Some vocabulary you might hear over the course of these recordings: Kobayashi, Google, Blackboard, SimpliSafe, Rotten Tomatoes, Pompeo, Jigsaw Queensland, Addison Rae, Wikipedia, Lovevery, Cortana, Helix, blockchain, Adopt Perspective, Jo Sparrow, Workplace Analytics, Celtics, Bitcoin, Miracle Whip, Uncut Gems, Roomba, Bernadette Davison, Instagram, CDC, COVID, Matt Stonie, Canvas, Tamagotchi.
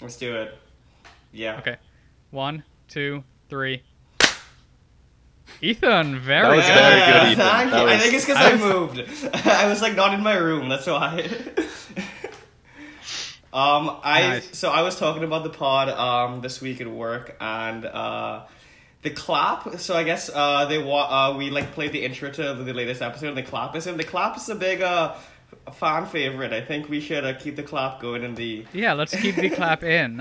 Let's do it. Yeah. Okay. 1, 2, 3. Ethan, very good. Very good, Ethan. I think it's because I moved. I was like not in my room. That's why. So I was talking about the pod this week at work and the clap. So I guess we like played the intro to the latest episode of the clapism. The clap is a big fan favorite. I think we should keep the clap going in the... Yeah, let's keep the clap in.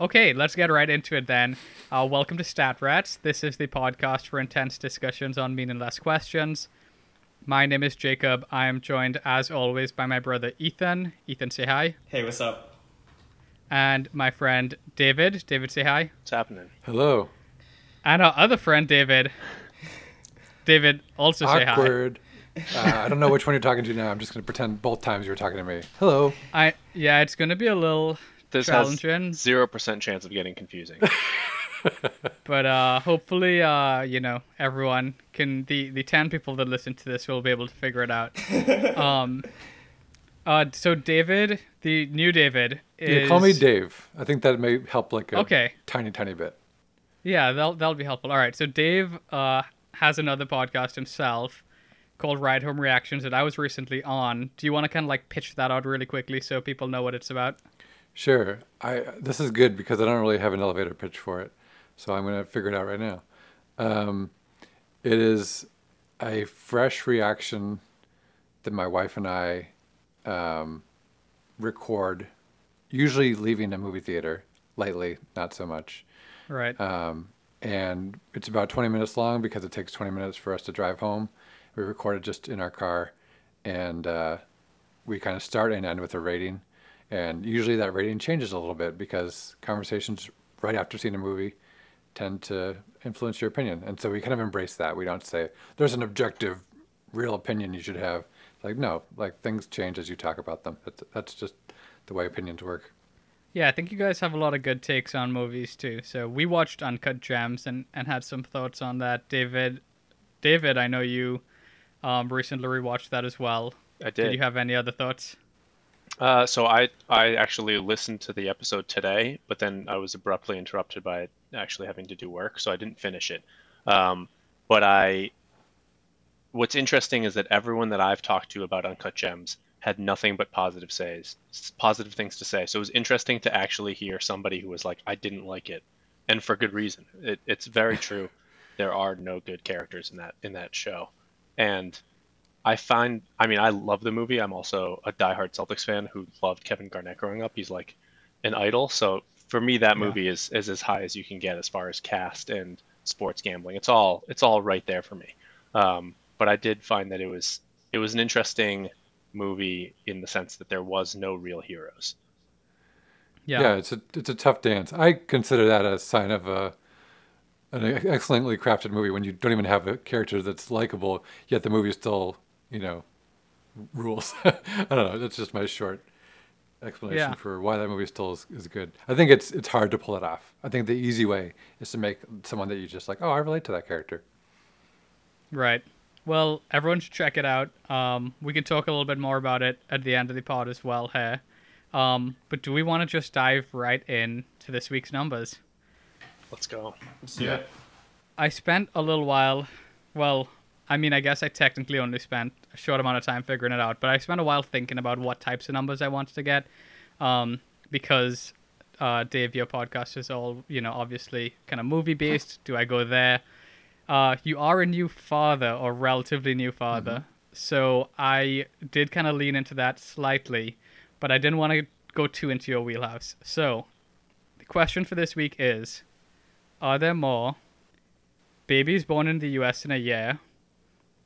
Okay, let's get right into it then. Welcome to Stat Rats. This is the podcast for intense discussions on meaningless questions. My name is Jacob. I am joined, as always, by my brother Ethan. Ethan, say hi. Hey, what's up? And my friend David. David, say hi. What's happening? Hello. And our other friend David. David, also awkward. Say hi. Awkward. I don't know which one you're talking to now. I'm just going to pretend both times you were talking to me. Hello. Yeah, it's going to be a little challenging. This has 0% chance of getting confusing. But hopefully, everyone can, the 10 people that listen to this will be able to figure it out. So David, the new David is... Yeah, call me Dave. I think that may help tiny, tiny bit. Yeah, that'll be helpful. All right, so Dave has another podcast himself called Ride Home Reactions that I was recently on. Do you want to kind of pitch that out really quickly so people know what it's about? Sure. This is good because I don't really have an elevator pitch for it, so I'm going to figure it out right now. It is a fresh reaction that my wife and I record, usually leaving a movie theater. Lately, not so much. Right. And it's about 20 minutes long because it takes 20 minutes for us to drive home. We recorded just in our car, and we kind of start and end with a rating. And usually that rating changes a little bit because conversations right after seeing a movie tend to influence your opinion. And so we kind of embrace that. We don't say, there's an objective, real opinion you should have. No, things change as you talk about them. That's just the way opinions work. Yeah, I think you guys have a lot of good takes on movies too. So we watched Uncut Gems and had some thoughts on that. David, I know you... recently rewatched that as well. I did. Did you have any other thoughts? So I actually listened to the episode today, but then I was abruptly interrupted by actually having to do work, so I didn't finish it. What's interesting is that everyone that I've talked to about Uncut Gems had nothing but positive things to say. So it was interesting to actually hear somebody who was like, I didn't like it, and for good reason. It's very true. There are no good characters in that show. And I love the movie. I'm also a diehard Celtics fan who loved Kevin Garnett growing up. He's like an idol. So for me, that movie is as high as you can get as far as cast and sports gambling. It's all right there for me. But I did find that it was an interesting movie in the sense that there was no real heroes. Yeah, it's a tough dance. I consider that a sign of an excellently crafted movie when you don't even have a character that's likable, yet the movie still, rules. I don't know. That's just my short explanation for why that movie still is good. I think it's hard to pull it off. I think the easy way is to make someone that you just like, oh, I relate to that character. Right. Well, everyone should check it out. We can talk a little bit more about it at the end of the pod as well here. But do we want to just dive right in to this week's numbers? Let's go. Let's do it. I spent a little while. Well, I mean, I guess I technically only spent a short amount of time figuring it out, but I spent a while thinking about what types of numbers I wanted to get, because Dave, your podcast is all obviously kind of movie based. Do I go there? You are a new father or relatively new father, so I did kind of lean into that slightly, but I didn't want to go too into your wheelhouse. So the question for this week is. Are there more babies born in the US in a year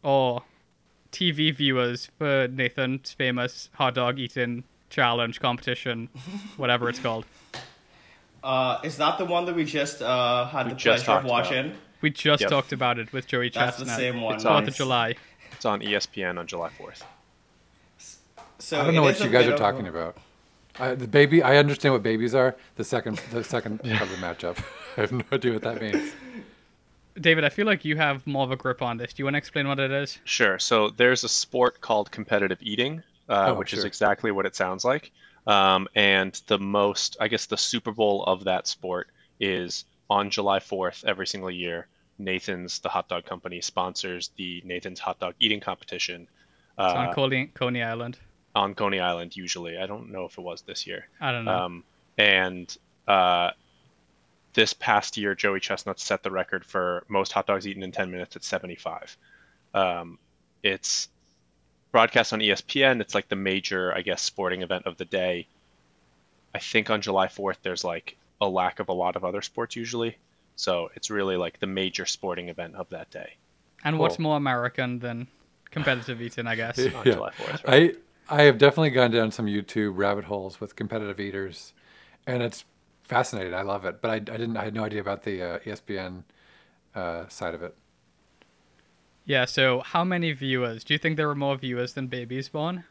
or TV viewers for Nathan's famous hot dog eating challenge competition, whatever it's called? Is that the one that we just had the pleasure of watching? We just talked about it with Joey Chestnut. That's the same one. It's 4th of July. It's on ESPN on July 4th. So I don't know what you guys are talking about. I understand what babies are. The second cover matchup. I have no idea what that means. David, I feel like you have more of a grip on this. Do you want to explain what it is? Sure. So there's a sport called competitive eating, which is exactly what it sounds like. And the most, I guess, the Super Bowl of that sport is on July 4th every single year. Nathan's, the hot dog company, sponsors the Nathan's hot dog eating competition. It's on Coney Island. On Coney Island, usually. I don't know if it was this year. I don't know. This past year, Joey Chestnut set the record for most hot dogs eaten in 10 minutes at 75. It's broadcast on ESPN. It's like the major, I guess, sporting event of the day. I think on July 4th, there's like a lack of a lot of other sports usually. So it's really like the major sporting event of that day. And what's more American than competitive eating, I guess, on July 4th, right? I have definitely gone down some YouTube rabbit holes with competitive eaters, and it's fascinating. I love it, but I had no idea about the ESPN side of it. Yeah. So, how many viewers? Do you think there were more viewers than babies born?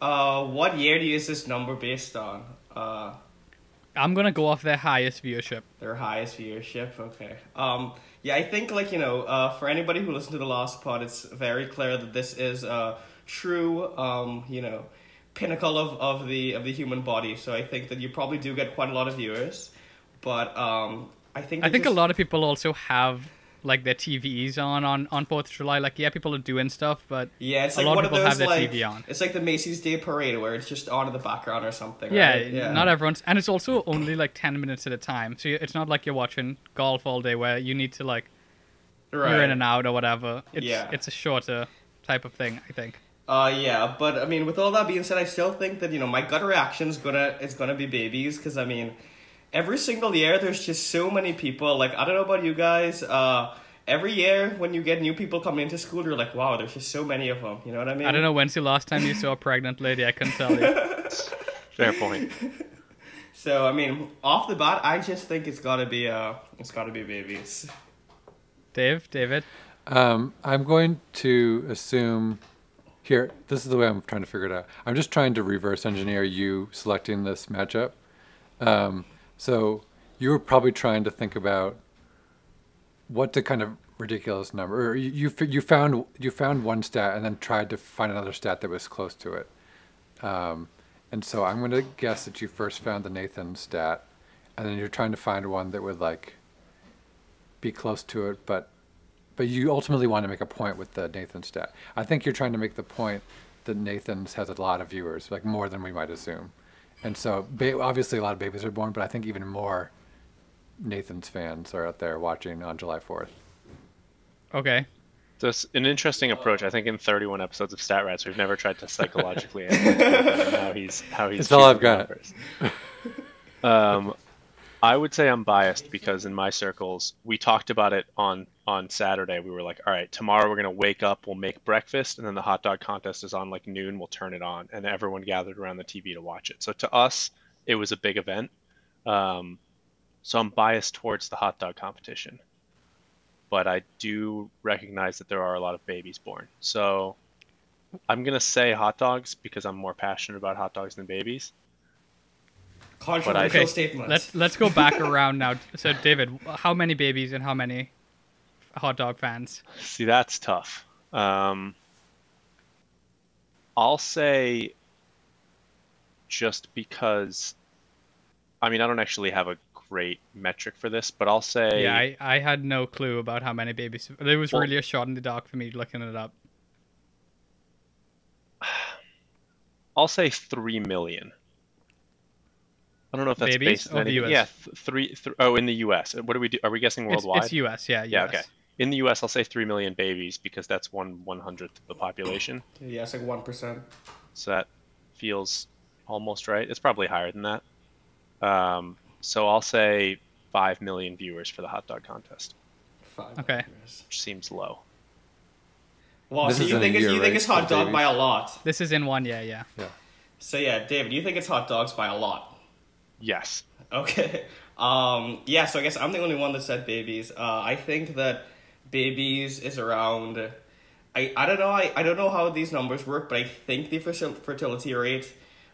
What year do you use this number based on? I'm gonna go off their highest viewership. Their highest viewership. Okay. Yeah, I think for anybody who listened to the last pod, it's very clear that this is true, pinnacle of the human body. So I think that you probably do get quite a lot of viewers, but I think a lot of people also have like their TVs on 4th of July. Like, yeah, people are doing stuff, but yeah, it's like a lot of people have their TV on. It's like the Macy's Day Parade where it's just on in the background or something. Yeah, right? Yeah, not everyone's, and it's also only like 10 minutes at a time. So it's not like you're watching golf all day where you need to like you're in and out or whatever. It's a shorter type of thing, I think. Yeah, but I mean, with all that being said, I still think that, my gut reaction is gonna be babies, because I mean, every single year there's just so many people. Like, I don't know about you guys, every year when you get new people coming into school, you're like, wow, there's just so many of them. You know what I mean? I don't know when's the last time you saw a pregnant lady. I couldn't tell you. Fair point. So I mean, off the bat, I just think it's gotta be babies. David. I'm going to assume. Here, this is the way I'm trying to figure it out. I'm just trying to reverse engineer you selecting this matchup. So you were probably trying to think about what's a kind of ridiculous number. Or you found one stat and then tried to find another stat that was close to it. And so I'm going to guess that you first found the Nathan stat, and then you're trying to find one that would like be close to it, but you ultimately want to make a point with the Nathan stat. I think you're trying to make the point that Nathan's has a lot of viewers, like more than we might assume. And so obviously a lot of babies are born, but I think even more Nathan's fans are out there watching on July 4th. Okay. That's an interesting approach. I think in 31 episodes of Stat Rats, we've never tried to psychologically analyze how he's. It's all I've got. I would say I'm biased because in my circles, we talked about it on Saturday. We were like, all right, tomorrow we're going to wake up, we'll make breakfast, and then the hot dog contest is on like noon, we'll turn it on, and everyone gathered around the TV to watch it. So to us, it was a big event. So I'm biased towards the hot dog competition. But I do recognize that there are a lot of babies born. So I'm going to say hot dogs because I'm more passionate about hot dogs than babies. Controversial statements. Let's go back around now. So, David, how many babies and how many hot dog fans? See, that's tough. I'll say just because, I mean, I don't actually have a great metric for this, but I'll say... Yeah, I had no clue about how many babies. It was really a shot in the dark for me looking it up. I'll say 3 million. I don't know if that's babies based on the US. Yeah, in the US. What do we do? Are we guessing worldwide? It's US, yeah. US. Yeah, okay. In the US, I'll say 3 million babies because that's 1/100th of the population. Yeah, it's like 1%. So that feels almost right. It's probably higher than that. So I'll say 5 million viewers for the hot dog contest. 5 okay. Viewers. Which seems low. Well, so you think it's hot dog by a lot. This is in one year, yeah. So yeah, David, you think it's hot dogs by a lot? Yes. Okay. Yeah, so I guess I'm the only one that said babies. I think that babies is around... I don't know. I don't know how these numbers work, but I think the fertility rate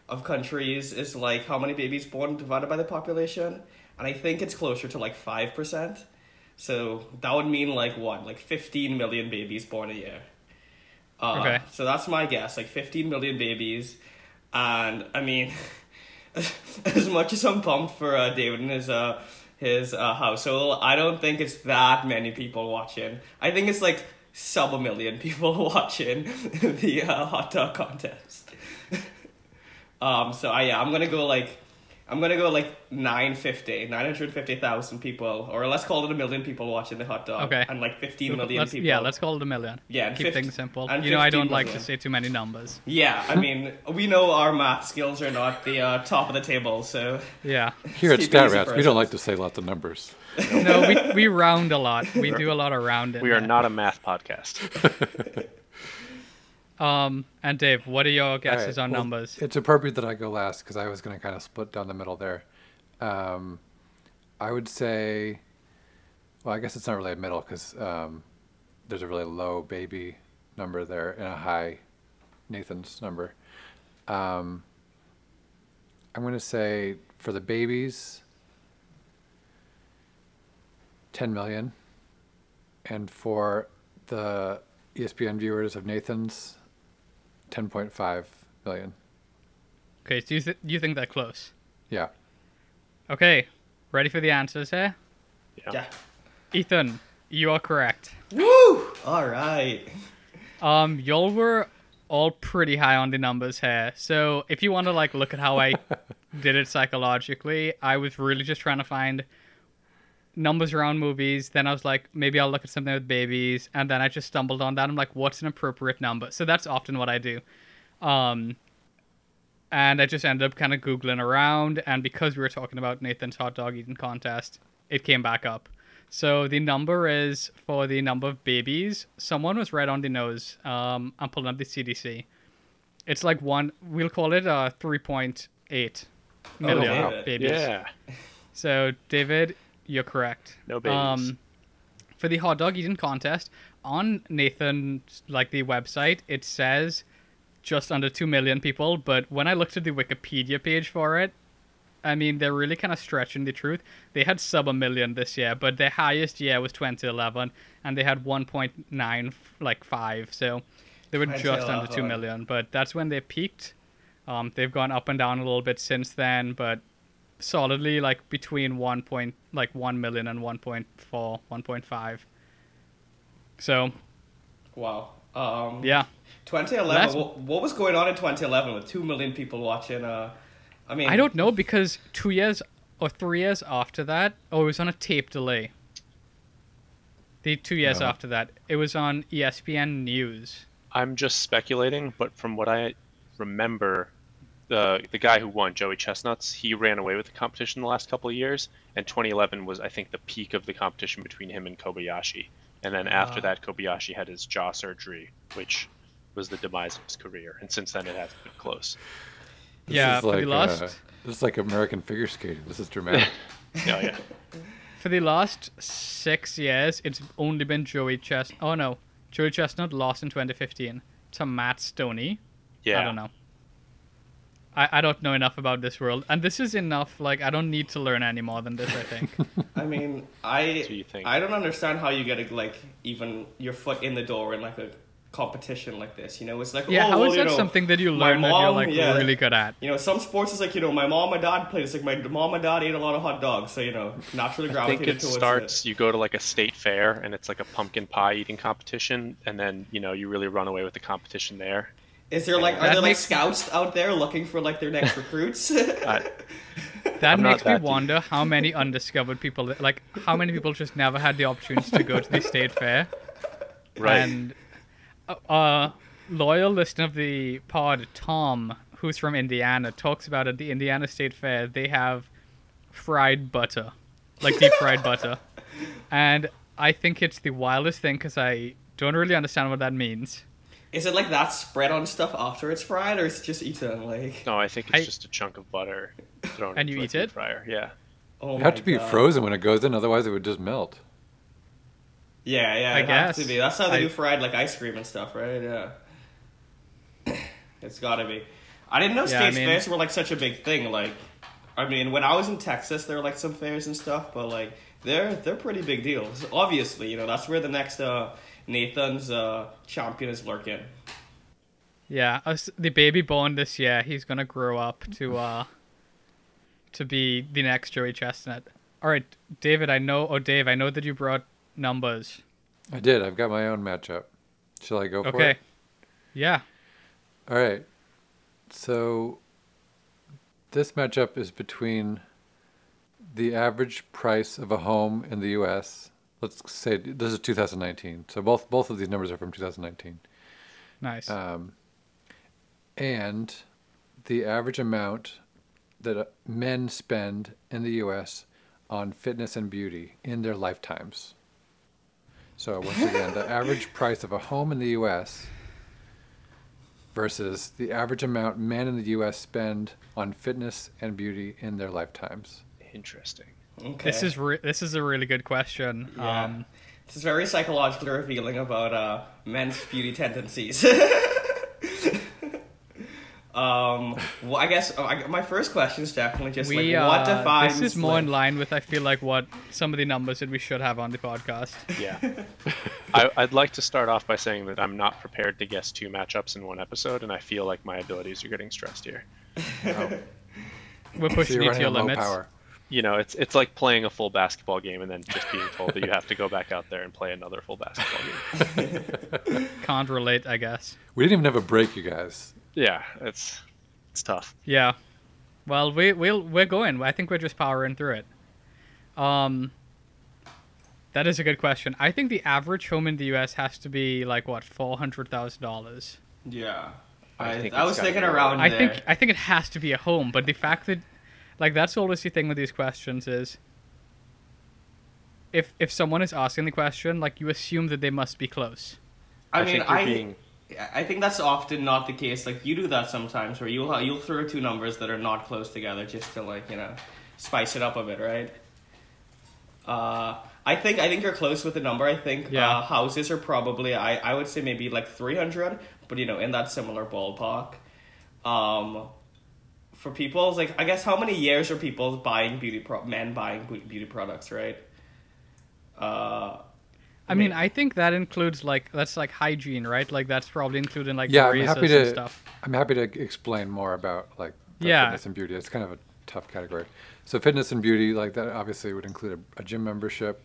of countries is like how many babies born divided by the population. And I think it's closer to like 5%. So that would mean like 15 million babies born a year. Okay. So that's my guess, like 15 million babies. And I mean, as much as I'm pumped for David and his household, I don't think it's that many people watching. I think it's like sub a million people watching the hot dog contest. I'm gonna go like 950,000 people, or let's call it a million people watching the hot dog. Okay. And like 15 million people. Yeah, let's call it a million. Yeah. Keep things simple. You know, I don't like to say too many numbers. Yeah, I mean, we know our math skills are not the top of the table, so. Yeah. Here at Stat Rats, we don't like to say lots of numbers. No, we round a lot. We do a lot of rounding. We are not a math podcast. And Dave, what are your guesses on numbers? It's appropriate that I go last because I was going to kind of split down the middle there. I would say, well, I guess it's not really a middle because there's a really low baby number there and a high Nathan's number. I'm going to say for the babies, 10 million. And for the ESPN viewers of Nathan's, 10.5 million. Okay, so you think they're close? Yeah. Okay, ready for the answers here? Yeah. Ethan, you are correct. Woo! All right. Y'all were all pretty high on the numbers here. So if you want to like look at how I did it psychologically, I was really just trying to find numbers around movies. Then I was like, maybe I'll look at something with babies. And then I just stumbled on that. I'm like, what's an appropriate number? So that's often what I do. And I just ended up kind of Googling around. And because we were talking about Nathan's hot dog eating contest, it came back up. So the number is, for the number of babies, someone was right on the nose. I'm pulling up the CDC. It's like we'll call it 3.8 million babies. Yeah. So David, you're correct. No babies. For the hot dog eating contest, on Nathan's, like the website, it says just under 2 million people. But when I looked at the Wikipedia page for it, I mean, they're really kind of stretching the truth. They had sub a million this year, but their highest year was 2011, and they had 1.9, like 5. So they were just under 2 million. But that's when they peaked. They've gone up and down a little bit since then, but solidly like between 1 million and 1.4, 1.5. So, wow. Yeah. 2011. What was going on in 2011 with 2 million people watching? I mean, I don't know, because 2 years or 3 years after that, it was on a tape delay. The 2 years after that, it was on ESPN News. I'm just speculating, but from what I remember, the guy who won, Joey Chestnuts, he ran away with the competition the last couple of years, and 2011 was, I think, the peak of the competition between him and Kobayashi. And then after that, Kobayashi had his jaw surgery, which was the demise of his career, and since then it hasn't been close. This is like American figure skating. This is dramatic. Yeah. For the last 6 years, it's only been Joey Chestnut. Oh, no. Joey Chestnut lost in 2015 to Matt Stonie. Yeah. I don't know. I don't know enough about this world, and this is enough. Like, I don't need to learn any more than this, I think. I mean, I don't understand how you get like even your foot in the door in like a competition like this. You know, it's like, yeah, something that you learn that you're like really good at? You know, some sports is like, you know, my mom and dad played. It's like my mom and dad ate a lot of hot dogs, so you know, naturally gravitated towards it. I think it starts. You go to like a state fair, and it's like a pumpkin pie eating competition, and then you know you really run away with the competition there. Is there like, are there like scouts out there looking for like their next recruits? That makes me wonder how many undiscovered people, like how many people just never had the opportunity to go to the state fair. Right. And a loyal listener of the pod, Tom, who's from Indiana, talks about at the Indiana State Fair, they have fried butter, like deep fried butter. And I think it's the wildest thing because I don't really understand what that means. Is it like that spread on stuff after it's fried, or is it just eaten? Like, no, I think it's just a chunk of butter thrown and you eat it. Fryer, yeah. Oh, you have to be frozen when it goes in, otherwise it would just melt. Yeah, I guess. Has to be. That's how they do fried like ice cream and stuff, right? Yeah, it's got to be. I didn't know state fairs were like such a big thing. Like, I mean, when I was in Texas, there were like some fairs and stuff, but like they're pretty big deals. Obviously, you know, that's where the next Nathan's champion is lurking. Yeah, the baby born this year, he's going to grow up to be the next Joey Chestnut. All right, Dave, I know that you brought numbers. I did. I've got my own matchup. Shall I go for it? Okay. Yeah. All right. So this matchup is between the average price of a home in the U.S. Let's say this is 2019. So both of these numbers are from 2019. Nice. And the average amount that men spend in the U.S. on fitness and beauty in their lifetimes. So once again, the average price of a home in the U.S. versus the average amount men in the U.S. spend on fitness and beauty in their lifetimes. Interesting. Okay. This is a really good question. Yeah. This is very psychologically revealing about men's beauty tendencies. Well, I guess my first question is definitely just what defines... This is more in line with, I feel like, what some of the numbers that we should have on the podcast. Yeah. I'd like to start off by saying that I'm not prepared to guess two matchups in one episode, and I feel like my abilities are getting stressed here. Oh. We're pushing you to your limits. Power. You know, it's like playing a full basketball game and then just being told that you have to go back out there and play another full basketball game. Can't relate, I guess. We didn't even have a break, you guys. Yeah, it's tough. Yeah, well, we're going. I think we're just powering through it. That is a good question. I think the average home in the U.S. has to be like what, $400,000. Yeah, I was thinking around. I think it has to be a home, but the fact that, like, that's always the thing with these questions is, if someone is asking the question, like, you assume that they must be close. I think that's often not the case. Like, you do that sometimes where you'll throw two numbers that are not close together just to, like, you know, spice it up a bit, right? I think you're close with the number. I think houses are probably, I would say maybe like 300, but, you know, in that similar ballpark. For people, it's like, I guess, how many years are people buying men buying beauty products, right? I mean, I think that includes, like, that's like hygiene, right? Like, that's probably including, like, razors and stuff. I'm happy to explain more about, like, fitness and beauty. It's kind of a tough category. So fitness and beauty, like, that obviously would include a gym membership,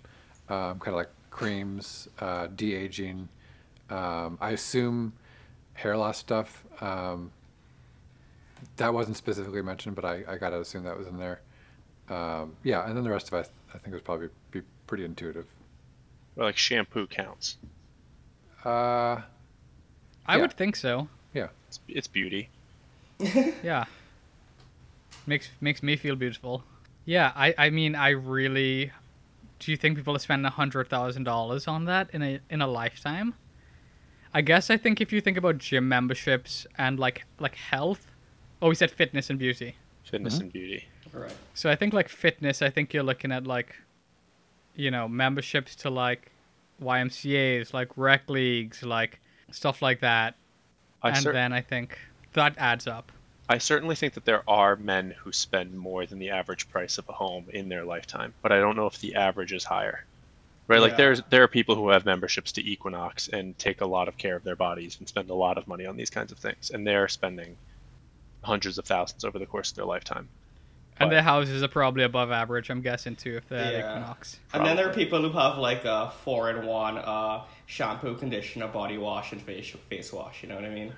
kind of like creams, de-aging, I assume hair loss stuff. That wasn't specifically mentioned, but I got to assume that was in there. And then the rest of it, I think, would probably be pretty intuitive. Or like shampoo counts. I would think so. Yeah, it's beauty. Yeah, makes me feel beautiful. Yeah, I really. Do you think people are spending $100,000 on that in a lifetime? I guess I think if you think about gym memberships and like health. Oh, we said fitness and beauty. Fitness and beauty. All right. So I think, like, fitness, I think you're looking at, like, you know, memberships to, like, YMCAs, like, rec leagues, like, stuff like that. Then I think that adds up. I certainly think that there are men who spend more than the average price of a home in their lifetime, but I don't know if the average is higher. Right? Yeah. Like, there are people who have memberships to Equinox and take a lot of care of their bodies and spend a lot of money on these kinds of things, and they're spending hundreds of thousands over the course of their lifetime. And their houses are probably above average, I'm guessing, too, if they're Equinox. And then there are people who have, like, a 4-in-1 shampoo, conditioner, body wash, and face wash, you know what I mean?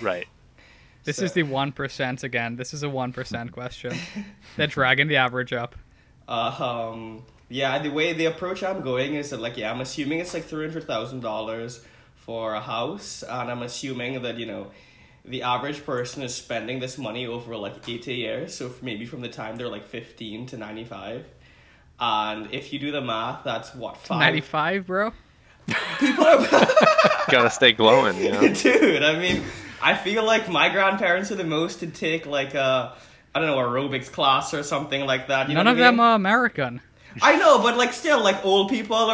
Right. This is the 1% again. This is a 1% question. They're dragging the average up. Yeah, the way the approach I'm going is that, like, yeah, I'm assuming it's, like, $300,000 for a house, and I'm assuming that, you know, the average person is spending this money over, like, 8 years, so maybe from the time they're, like, 15 to 95. And if you do the math, that's, what, 5? 95, bro? People are... Gotta stay glowing, you know? Dude, I mean, I feel like my grandparents are the most to take, like, aerobics class or something like that. You None know of I mean? Them are American. I know, but, like, still, like, old people.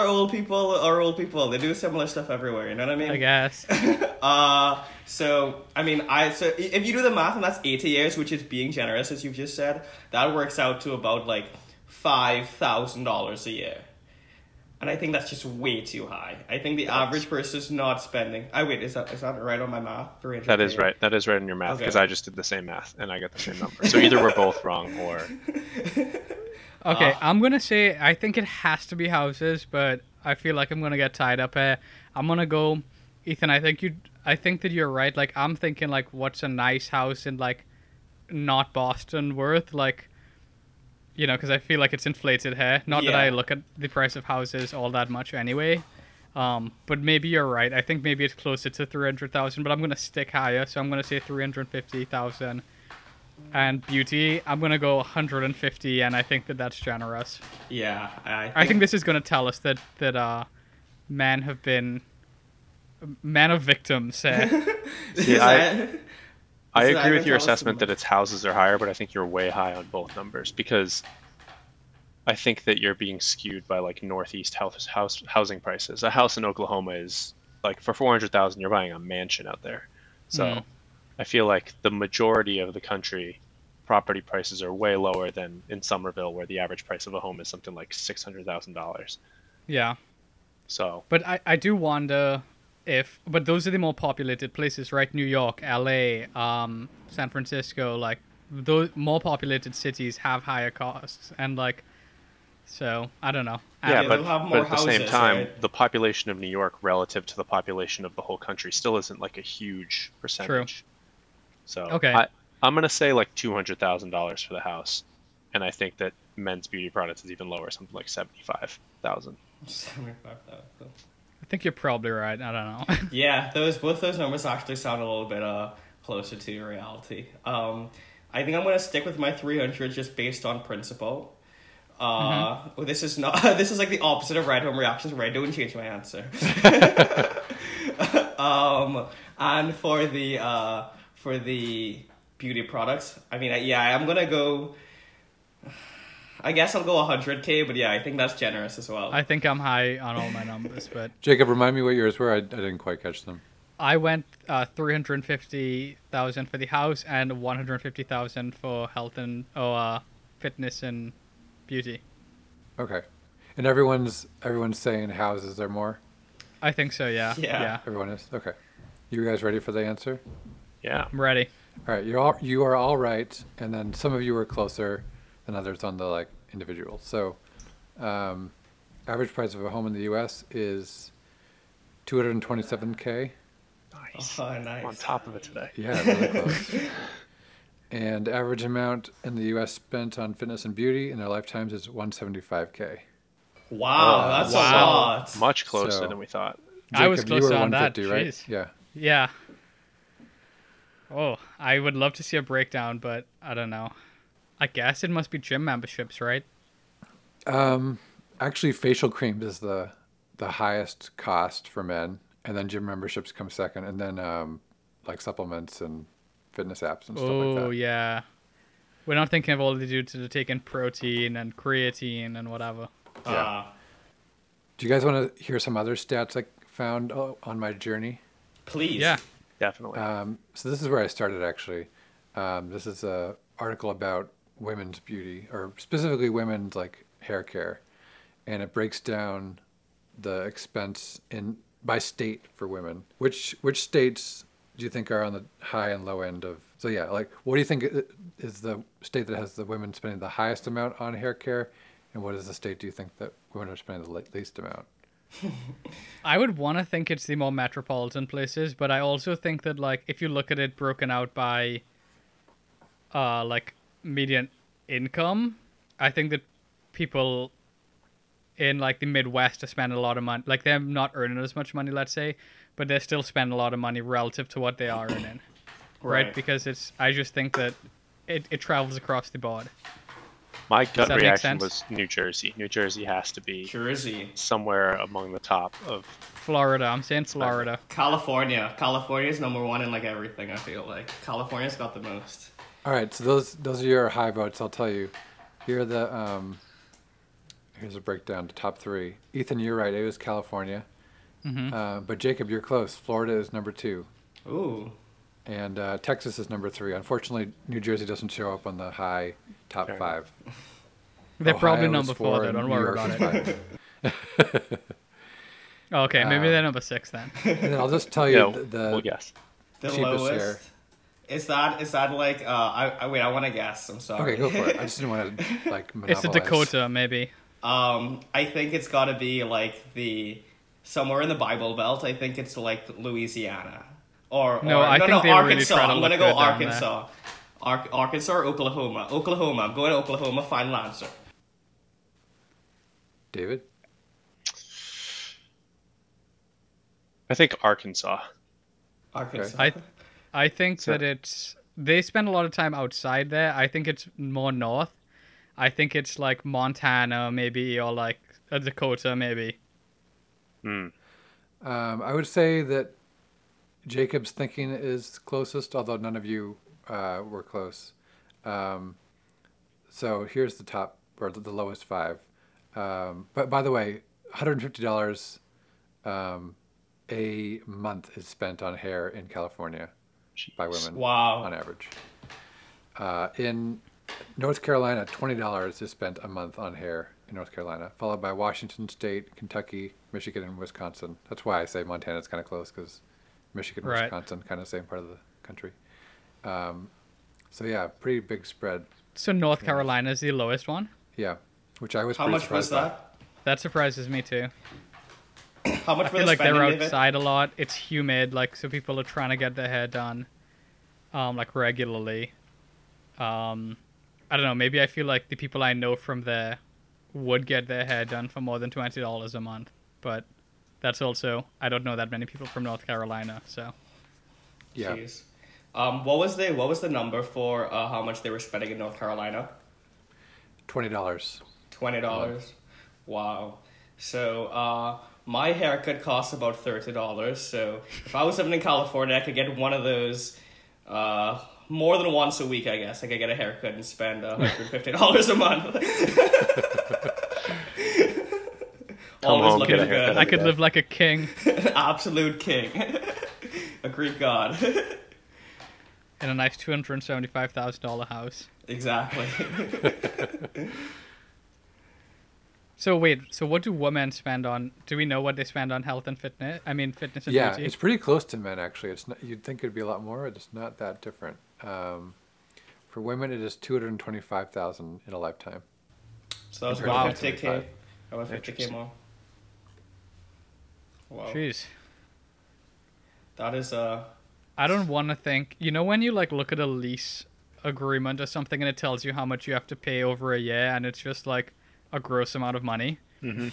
They do similar stuff everywhere, you know what I mean? I guess. So if you do the math, and that's 80 years, which is being generous, as you've just said, that works out to about, like, $5,000 a year. And I think that's just way too high. I think the average person is not spending. Is that right on my math? That is right. That is right in your math, because I just did the same math and I got the same number. So either we're both wrong or. Okay, I'm gonna say I think it has to be houses, but I feel like I'm gonna get tied up here. I'm gonna go, Ethan. I think that you're right. Like I'm thinking like, what's a nice house in like, not Boston worth like. You know, because I feel like it's inflated here. Not that I look at the price of houses all that much anyway. But maybe you're right. I think maybe it's closer to 300,000, but I'm going to stick higher. So I'm going to say 350,000. And beauty, I'm going to go 150, and I think that that's generous. Yeah. I think this is going to tell us that men have been... men are victims. I agree with your assessment that it's houses are higher, but I think you're way high on both numbers, because I think that you're being skewed by like Northeast housing prices. A house in Oklahoma is like for $400,000, you're buying a mansion out there. So I feel like the majority of the country, property prices are way lower than in Somerville, where the average price of a home is something like $600,000. Yeah. So. But I do wonder. But those are the more populated places, right? New York, LA, San Francisco, like those more populated cities have higher costs, and like, so I don't know. Yeah, but at the same time, right? The population of New York relative to the population of the whole country still isn't like a huge percentage. True. So okay. I'm gonna say like $200,000 for the house, and I think that men's beauty products is even lower, something like 75,000. 75,000. I think you're probably right. I don't know. Yeah, both those numbers actually sound a little bit closer to reality. I think I'm gonna stick with my 300 just based on principle. Well, this is not. This is like the opposite of Ride Home Reactions, where I don't change my answer. And for the beauty products, I mean, yeah, I'm gonna go. I guess I'll go 100K, but yeah, I think that's generous as well. I think I'm high on all my numbers, but... Jacob, remind me what yours were. I didn't quite catch them. I went 350,000 for the house and 150,000 for health and fitness and beauty. Okay. And everyone's saying houses are more? I think so, yeah. Yeah. Everyone is? Okay. You guys ready for the answer? Yeah. I'm ready. All right. You are all right, and then some of you are closer... and others on the like individual. So average price of a home in the US is $227K. Nice. Oh, nice. On top of it today. Yeah, really close. And average amount in the US spent on fitness and beauty in their lifetimes is $175K. Wow, that's a lot. Much closer than we thought. Jacob, I was closer on that. Right? Yeah. Yeah. Oh, I would love to see a breakdown, but I don't know. I guess it must be gym memberships, right? Actually, facial creams is the highest cost for men, and then gym memberships come second, and then like supplements and fitness apps and stuff like that. Oh yeah, we're not thinking of all the dudes that are taking protein and creatine and whatever. Yeah. Do you guys want to hear some other stats I found on my journey? Please. Yeah, definitely. So this is where I started actually. This is a article about women's beauty, or specifically women's like hair care, and it breaks down the expense in by state for women. Which states do you think are on the high and low end of? So yeah, like what do you think is the state that has the women spending the highest amount on hair care, and what is the state do you think that women are spending the least amount? I would want to think it's the more metropolitan places, but I also think that like if you look at it broken out by like median income, I think that people in like the Midwest are spending a lot of money. Like they're not earning as much money, let's say, but they're still spending a lot of money relative to what they are earning, right? Because I just think that it travels across the board. My gut reaction was New Jersey. New Jersey has to be somewhere among the top of Florida. I'm saying Florida. California. California's number one in like everything. I feel like California's got the most. All right, so those are your high votes. I'll tell you. Here are the here's a breakdown to top three. Ethan, you're right. It was California, but Jacob, you're close. Florida is number two. Ooh. And Texas is number three. Unfortunately, New Jersey doesn't show up on the high top five. They're probably number four. Don't worry about it. Okay, maybe they're number 6 then. And I'll just tell you the cheapest here. Is that like I want to guess. I'm sorry. Okay, go for it. I just didn't want to like monopolize. It's a Dakota, maybe. I think it's got to be like somewhere in the Bible Belt. I think it's like Louisiana or Arkansas. Really I'm gonna go Arkansas. Arkansas or Oklahoma? Oklahoma. I'm going to Oklahoma. Final answer. David? I think Arkansas. Arkansas. Okay. I think that they spend a lot of time outside there. I think it's more north. I think it's like Montana maybe or like a Dakota maybe. I would say that Jacob's thinking is closest, although none of you were close. So here's the top or the lowest 5. But by the way, $150 a month is spent on hair in California. Jeez. By women, wow, on average. In North Carolina, $20 is spent a month on hair in North Carolina, followed by Washington State, Kentucky, Michigan, and Wisconsin. That's why I say Montana's kind of close, because Michigan and Wisconsin kind of same part of the country. So yeah, pretty big spread. So North Carolina is the lowest one? Yeah, which I was pretty surprised. How much was that? That surprises me too. How much I feel like they're outside a lot. It's humid, like so people are trying to get their hair done, like regularly. I don't know. Maybe I feel like the people I know from there would get their hair done for more than $20 a month. But that's also I don't know that many people from North Carolina. So yeah. Jeez. What was the number for how much they were spending in North Carolina? $20. $20. Wow. So. My haircut costs about $30, so if I was living in California, I could get one of those more than once a week, I guess. I could get a haircut and spend $150 a month. Always looking good. I could live like a king. Absolute king. A Greek god. In a nice $275,000 house. Exactly. So so what do women spend on? Do we know what they spend on health and fitness? I mean, fitness and beauty. Yeah, it's pretty close to men, actually. It's not, you'd think it'd be a lot more, but it's not that different. For women, it is $225,000 in a lifetime. So that's about $50K more. Wow. Jeez. That is I don't want to think. You know when you like look at a lease agreement or something and it tells you how much you have to pay over a year and it's just like a gross amount of money, and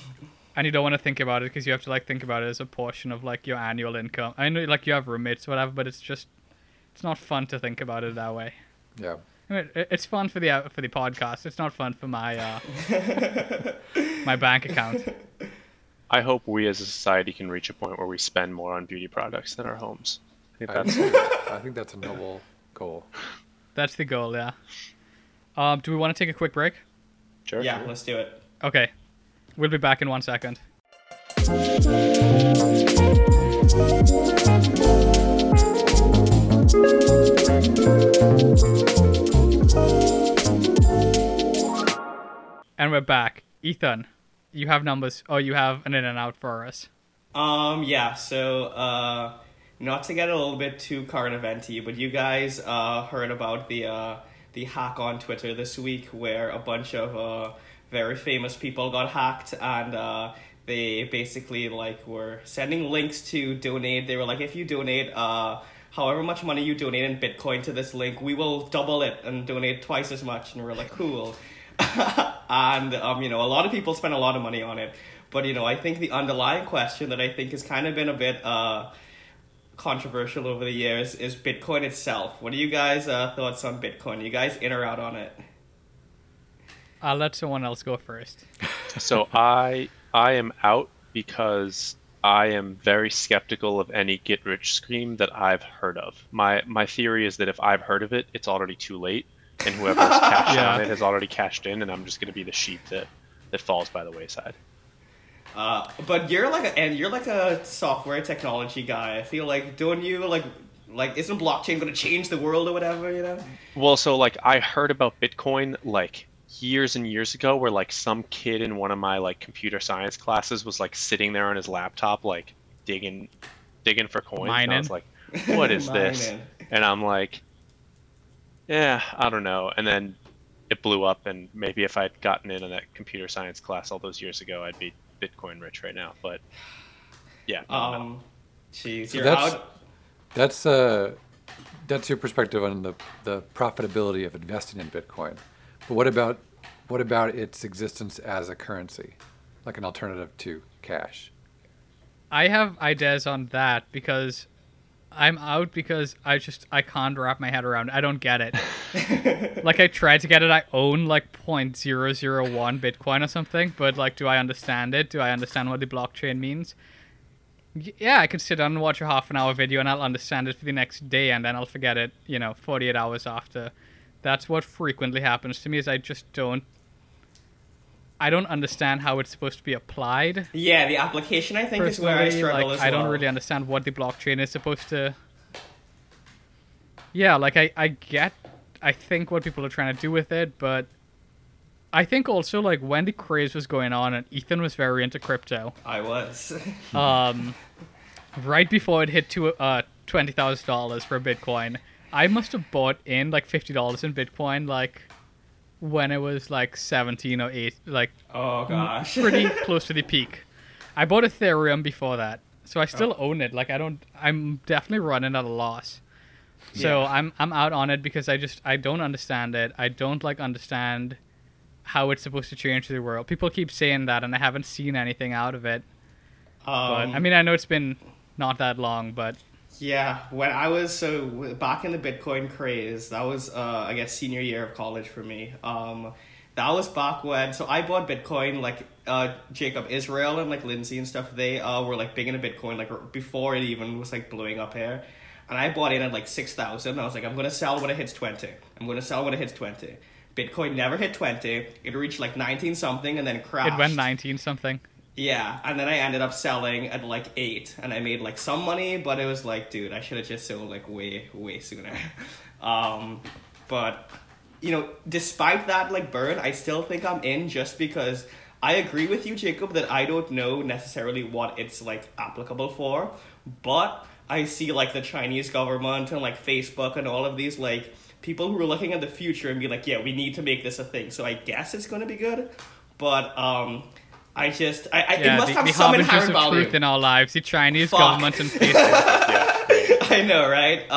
you don't want to think about it because you have to like think about it as a portion of like your annual income. I know like you have roommates or whatever, but it's not fun to think about it that way. Yeah, I mean, it's fun for the podcast. It's not fun for my my bank account. I hope we as a society can reach a point where we spend more on beauty products than our homes. I think that's a noble goal. That's the goal, yeah. Do we want to take a quick break? Sure, yeah, let's do it. Okay. We'll be back in 1 second. And we're back. Ethan, you have numbers. Oh, you have an in and out for us. Yeah, so not to get a little bit too current event-y, but you guys heard about the hack on Twitter this week where a bunch of very famous people got hacked and they basically like were sending links to donate. They were like, if you donate however much money you donate in Bitcoin to this link, we will double it and donate twice as much. And we're like, cool. And a lot of people spent a lot of money on it. But I think the underlying question that I think has kind of been a bit controversial over the years is Bitcoin itself. What are you guys thoughts on Bitcoin? Are you guys in or out on it? I'll let someone else go first. So I am out because I am very skeptical of any get rich scheme that I've heard of. My theory is that if I've heard of it, it's already too late, and whoever's cashed on it has already cashed in, and I'm just going to be the sheep that falls by the wayside. But you're like a software technology guy. I feel like don't you like isn't blockchain going to change the world or whatever? Well, so like I heard about Bitcoin like years and years ago where like some kid in one of my like computer science classes was like sitting there on his laptop like digging for coins. And I was like, what is this? And I'm like, yeah, I don't know. And then it blew up, and maybe if I'd gotten into that computer science class all those years ago, I'd be Bitcoin rich right now. But yeah. Geez, you're out. That's your perspective on the profitability of investing in Bitcoin. But what about its existence as a currency, like an alternative to cash? I have ideas on that because I'm out, because I can't wrap my head around it. I don't get it. Like, I tried to get it. I own like 0.001 Bitcoin or something, but like, do I understand it? Do I understand what the blockchain means? Yeah, I could sit down and watch a half an hour video and I'll understand it for the next day, and then I'll forget it, 48 hours after. That's what frequently happens to me, is I don't understand how it's supposed to be applied. Yeah, the application, I think, is where I struggle as well. I don't really understand what the blockchain is supposed to... Yeah, like, I think what people are trying to do with it, but I think also, like, when the craze was going on and Ethan was very into crypto... I was. Right before it hit to $20,000 for a Bitcoin, I must have bought in, like, $50 in Bitcoin, like... when it was like 17 or 8, like, oh gosh, pretty close to the peak. I bought Ethereum before that, so I still own it. Like, I'm definitely running at a loss. Yeah. So I'm out on it because I don't understand it. I don't understand how it's supposed to change the world. People keep saying that, and I haven't seen anything out of it. But, I mean, I know it's been not that long, but. Yeah, when I was back in the Bitcoin craze, that was, I guess, senior year of college for me. That was back when, so I bought Bitcoin, like, Jacob Israel and, like, Lindsay and stuff, they were, like, big into Bitcoin, like, before it even was, like, blowing up here. And I bought in at, like, 6,000. I was like, I'm going to sell when it hits 20. Bitcoin never hit 20. It reached, like, 19-something and then crashed. It went 19-something. Yeah, and then I ended up selling at, like, 8, and I made, like, some money, but it was like, dude, I should have just sold, like, way, way sooner. But, despite that, like, burn, I still think I'm in, just because I agree with you, Jacob, that I don't know necessarily what it's, like, applicable for, but I see, like, the Chinese government and, like, Facebook and all of these, like, people who are looking at the future and be like, yeah, we need to make this a thing, so I guess it's going to be good, but, it must have some inherent value. Truth in our lives, the Chinese government and Facebook. I know, right?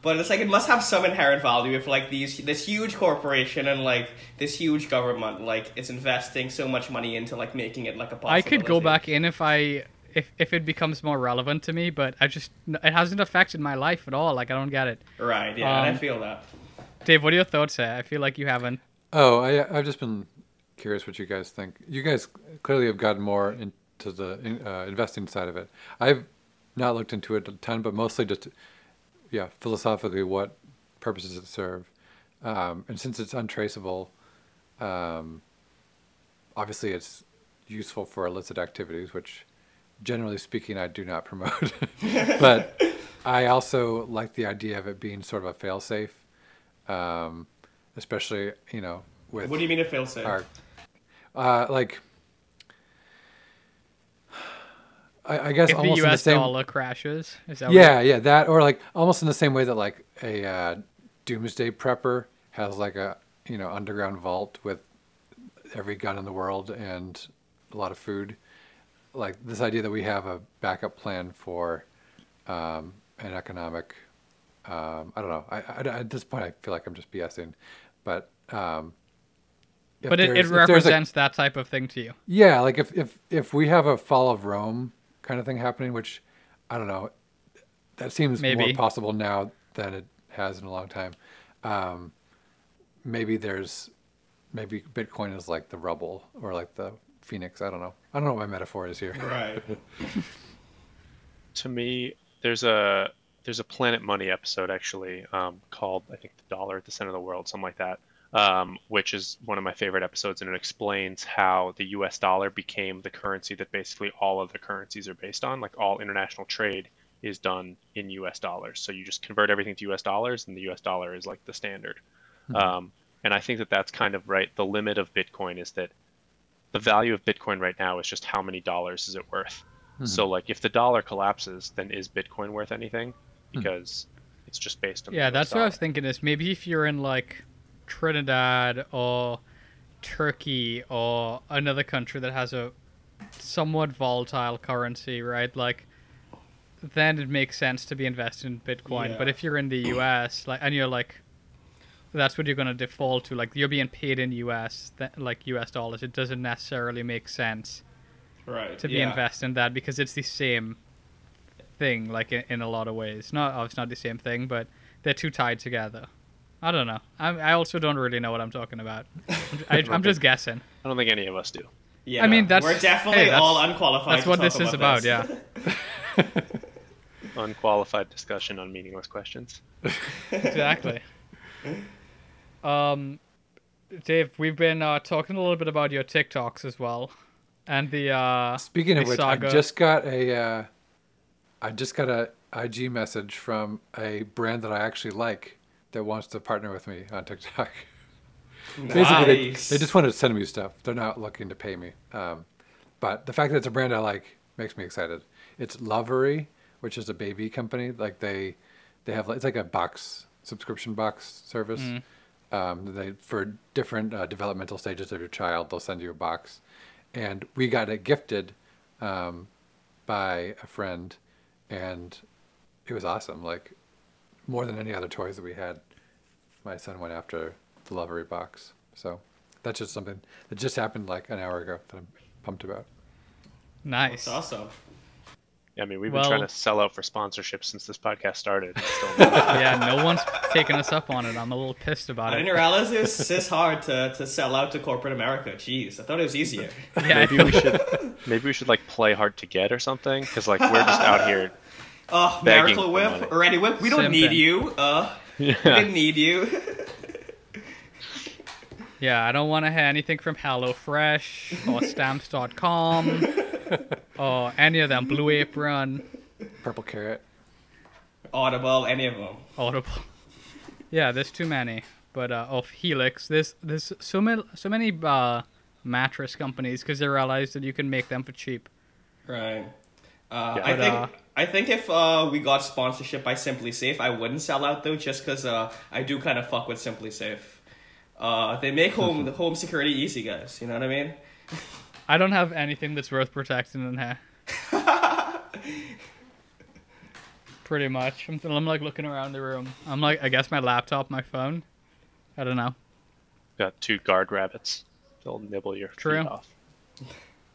But it's like, it must have some inherent value if, like, this huge corporation and, like, this huge government, like, is investing so much money into, like, making it, like, a possibility. I could go back in if it becomes more relevant to me, but it hasn't affected my life at all. Like, I don't get it. Right, yeah, and I feel that. Dave, what are your thoughts there? I feel like you haven't. Oh, I've just been... curious what you guys think. You guys clearly have gotten more into the investing side of it. I've not looked into it a ton, but mostly just, philosophically, what purposes it serve. And since it's untraceable, obviously it's useful for illicit activities, which, generally speaking, I do not promote. But I also like the idea of it being sort of a fail-safe, especially, with... What do you mean a fail-safe? I guess if almost the US dollar crashes, is that that, or like almost in the same way that like a doomsday prepper has like a underground vault with every gun in the world and a lot of food, like this idea that we have a backup plan for an economic. I don't know. I at this point I feel like I'm just BSing, but. But it represents that type of thing to you. Yeah, like if we have a fall of Rome kind of thing happening, which, I don't know, that seems more possible now than it has in a long time. Maybe Bitcoin is like the rubble or like the phoenix. I don't know what my metaphor is here. Right. To me, there's a Planet Money episode actually called, I think, The Dollar at the Center of the World, something like that. Which is one of my favorite episodes, and it explains how the US dollar became the currency that basically all other currencies are based on. Like, all international trade is done in US dollars. So you just convert everything to US dollars, and the US dollar is like the standard. Mm-hmm. And I think that that's kind of right. The limit of Bitcoin is that the value of Bitcoin right now is just how many dollars is it worth? Mm-hmm. So like if the dollar collapses, then is Bitcoin worth anything? Because it's just based on. Yeah, that's dollar. What I was thinking is maybe if you're in like Trinidad or Turkey or another country that has a somewhat volatile currency, right? Like then it makes sense to be invested in Bitcoin. Yeah. But if you're in the US, like, and you're like, that's what you're going to default to. Like you're being paid in US, like US dollars. It doesn't necessarily make sense right. to be invested in that because it's the same thing. Like in a lot of ways, it's not the same thing, but they're too tied together. I don't know. I also don't really know what I'm talking about. I'm just guessing. I don't think any of us do. Yeah, I mean, that's, we're definitely all unqualified. That's what this is about. Yeah. Unqualified discussion on meaningless questions. Exactly. Dave, we've been talking a little bit about your TikToks as well, and the speaking of which, saga. I just got a IG message from a brand that I actually like that wants to partner with me on TikTok. Nice. Basically, they just want to send me stuff. They're not looking to pay me, but the fact that it's a brand I like makes me excited. It's Lovevery, which is a baby company. Like they have it's like a box. Subscription box service. For different developmental stages of your child, they'll send you a box, and we got it gifted by a friend, and it was awesome. Like more than any other toys that we had, my son went after the Lovevery box. So that's just something that just happened like an hour ago that I'm pumped about. Nice. That's awesome. Yeah, I mean, we've been trying to sell out for sponsorships since this podcast started. Yeah, no one's taking us up on it. I'm a little pissed about it. I didn't realize it was this hard to sell out to corporate America. Jeez, I thought it was easier. Yeah, maybe we should like play hard to get or something, because like we're just out here. Oh, Miracle Whip or any whip, we don't need you. Yeah. We didn't need you. Yeah, I don't want to hear anything from HelloFresh or Stamps.com. Oh, any of them. Blue Apron. Purple Carrot. Audible, any of them. Audible. Yeah, there's too many. But of Helix, there's so many mattress companies because they realized that you can make them for cheap. Right. I think if we got sponsorship by SimpliSafe, I wouldn't sell out though, just because I do kind of fuck with SimpliSafe. They make home security easy, guys. You know what I mean? I don't have anything that's worth protecting in here. Pretty much. I'm like looking around the room. I'm like, I guess my laptop, my phone. I don't know. Got two guard rabbits. They'll nibble your feet off.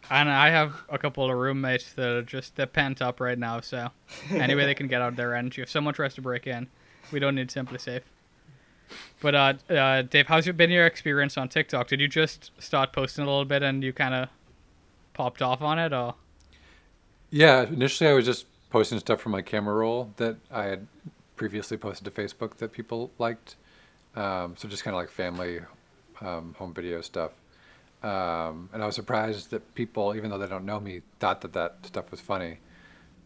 And I have a couple of roommates that are just, they're pent up right now. So any way they can get out their energy. If someone tries to break in, we don't need SimpliSafe. But Dave, how's been your experience on TikTok? Did you just start posting a little bit and you kind of popped off on it, or? Yeah, initially I was just posting stuff from my camera roll that I had previously posted to Facebook that people liked. So just kind of like family home video stuff. And I was surprised that people, even though they don't know me, thought that stuff was funny.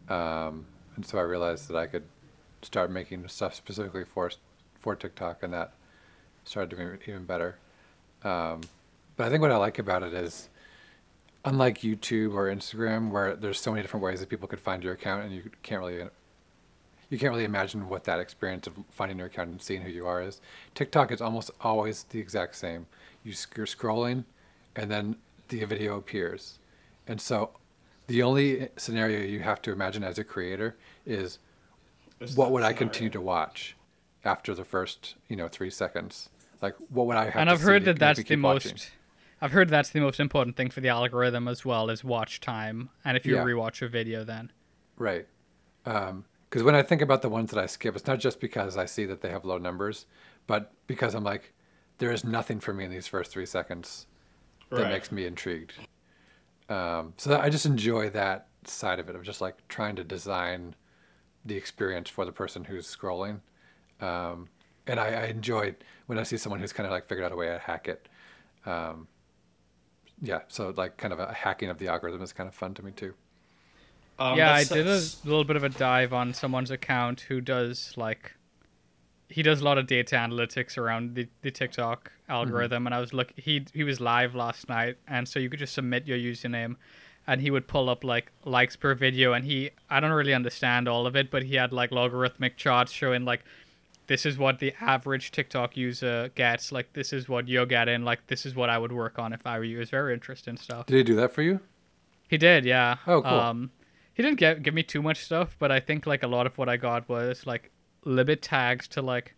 And so I realized that I could start making stuff specifically for TikTok, and that started doing even better. But I think what I like about it is, unlike YouTube or Instagram, where there's so many different ways that people could find your account, and you can't really imagine what that experience of finding your account and seeing who you are is. TikTok is almost always the exact same. You're scrolling, and then the video appears. And so the only scenario you have to imagine as a creator is, what would I continue to watch after the first, 3 seconds? Like, what would I have? And I've heard that that's the most. I've heard that's the most important thing for the algorithm as well, is watch time. And if you rewatch a video, then right. Because when I think about the ones that I skip, it's not just because I see that they have low numbers, but because I'm like, there is nothing for me in these first 3 seconds that makes me intrigued. So I just enjoy that side of it, of just like trying to design the experience for the person who's scrolling. And I enjoy when I see someone who's kind of like figured out a way to hack it. So like kind of a hacking of the algorithm is kind of fun to me too. I did a little bit of a dive on someone's account who does like, he does a lot of data analytics around the TikTok algorithm, and I was look he was live last night, and so you could just submit your username, and he would pull up like likes per video, and he I don't really understand all of it, but he had like logarithmic charts showing like this is what the average TikTok user gets, like this is what you're getting, like this is what I would work on if I were you. It's very interesting stuff. Did he do that for you? He did, yeah. Oh, cool. He didn't give me too much stuff, but I think like a lot of what I got was like limit tags to like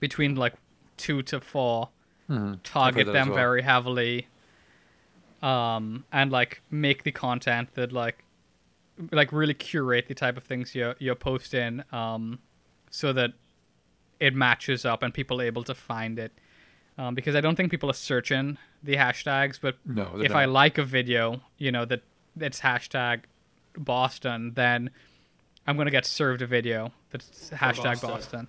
between like 2 to 4, target them well. Very heavily, and like make the content that like really curate the type of things you're posting, so that it matches up and people are able to find it, because I don't think people are searching the hashtags, but if I like a video, you know, that it's hashtag Boston, then I'm going to get served a video that's hashtag Boston.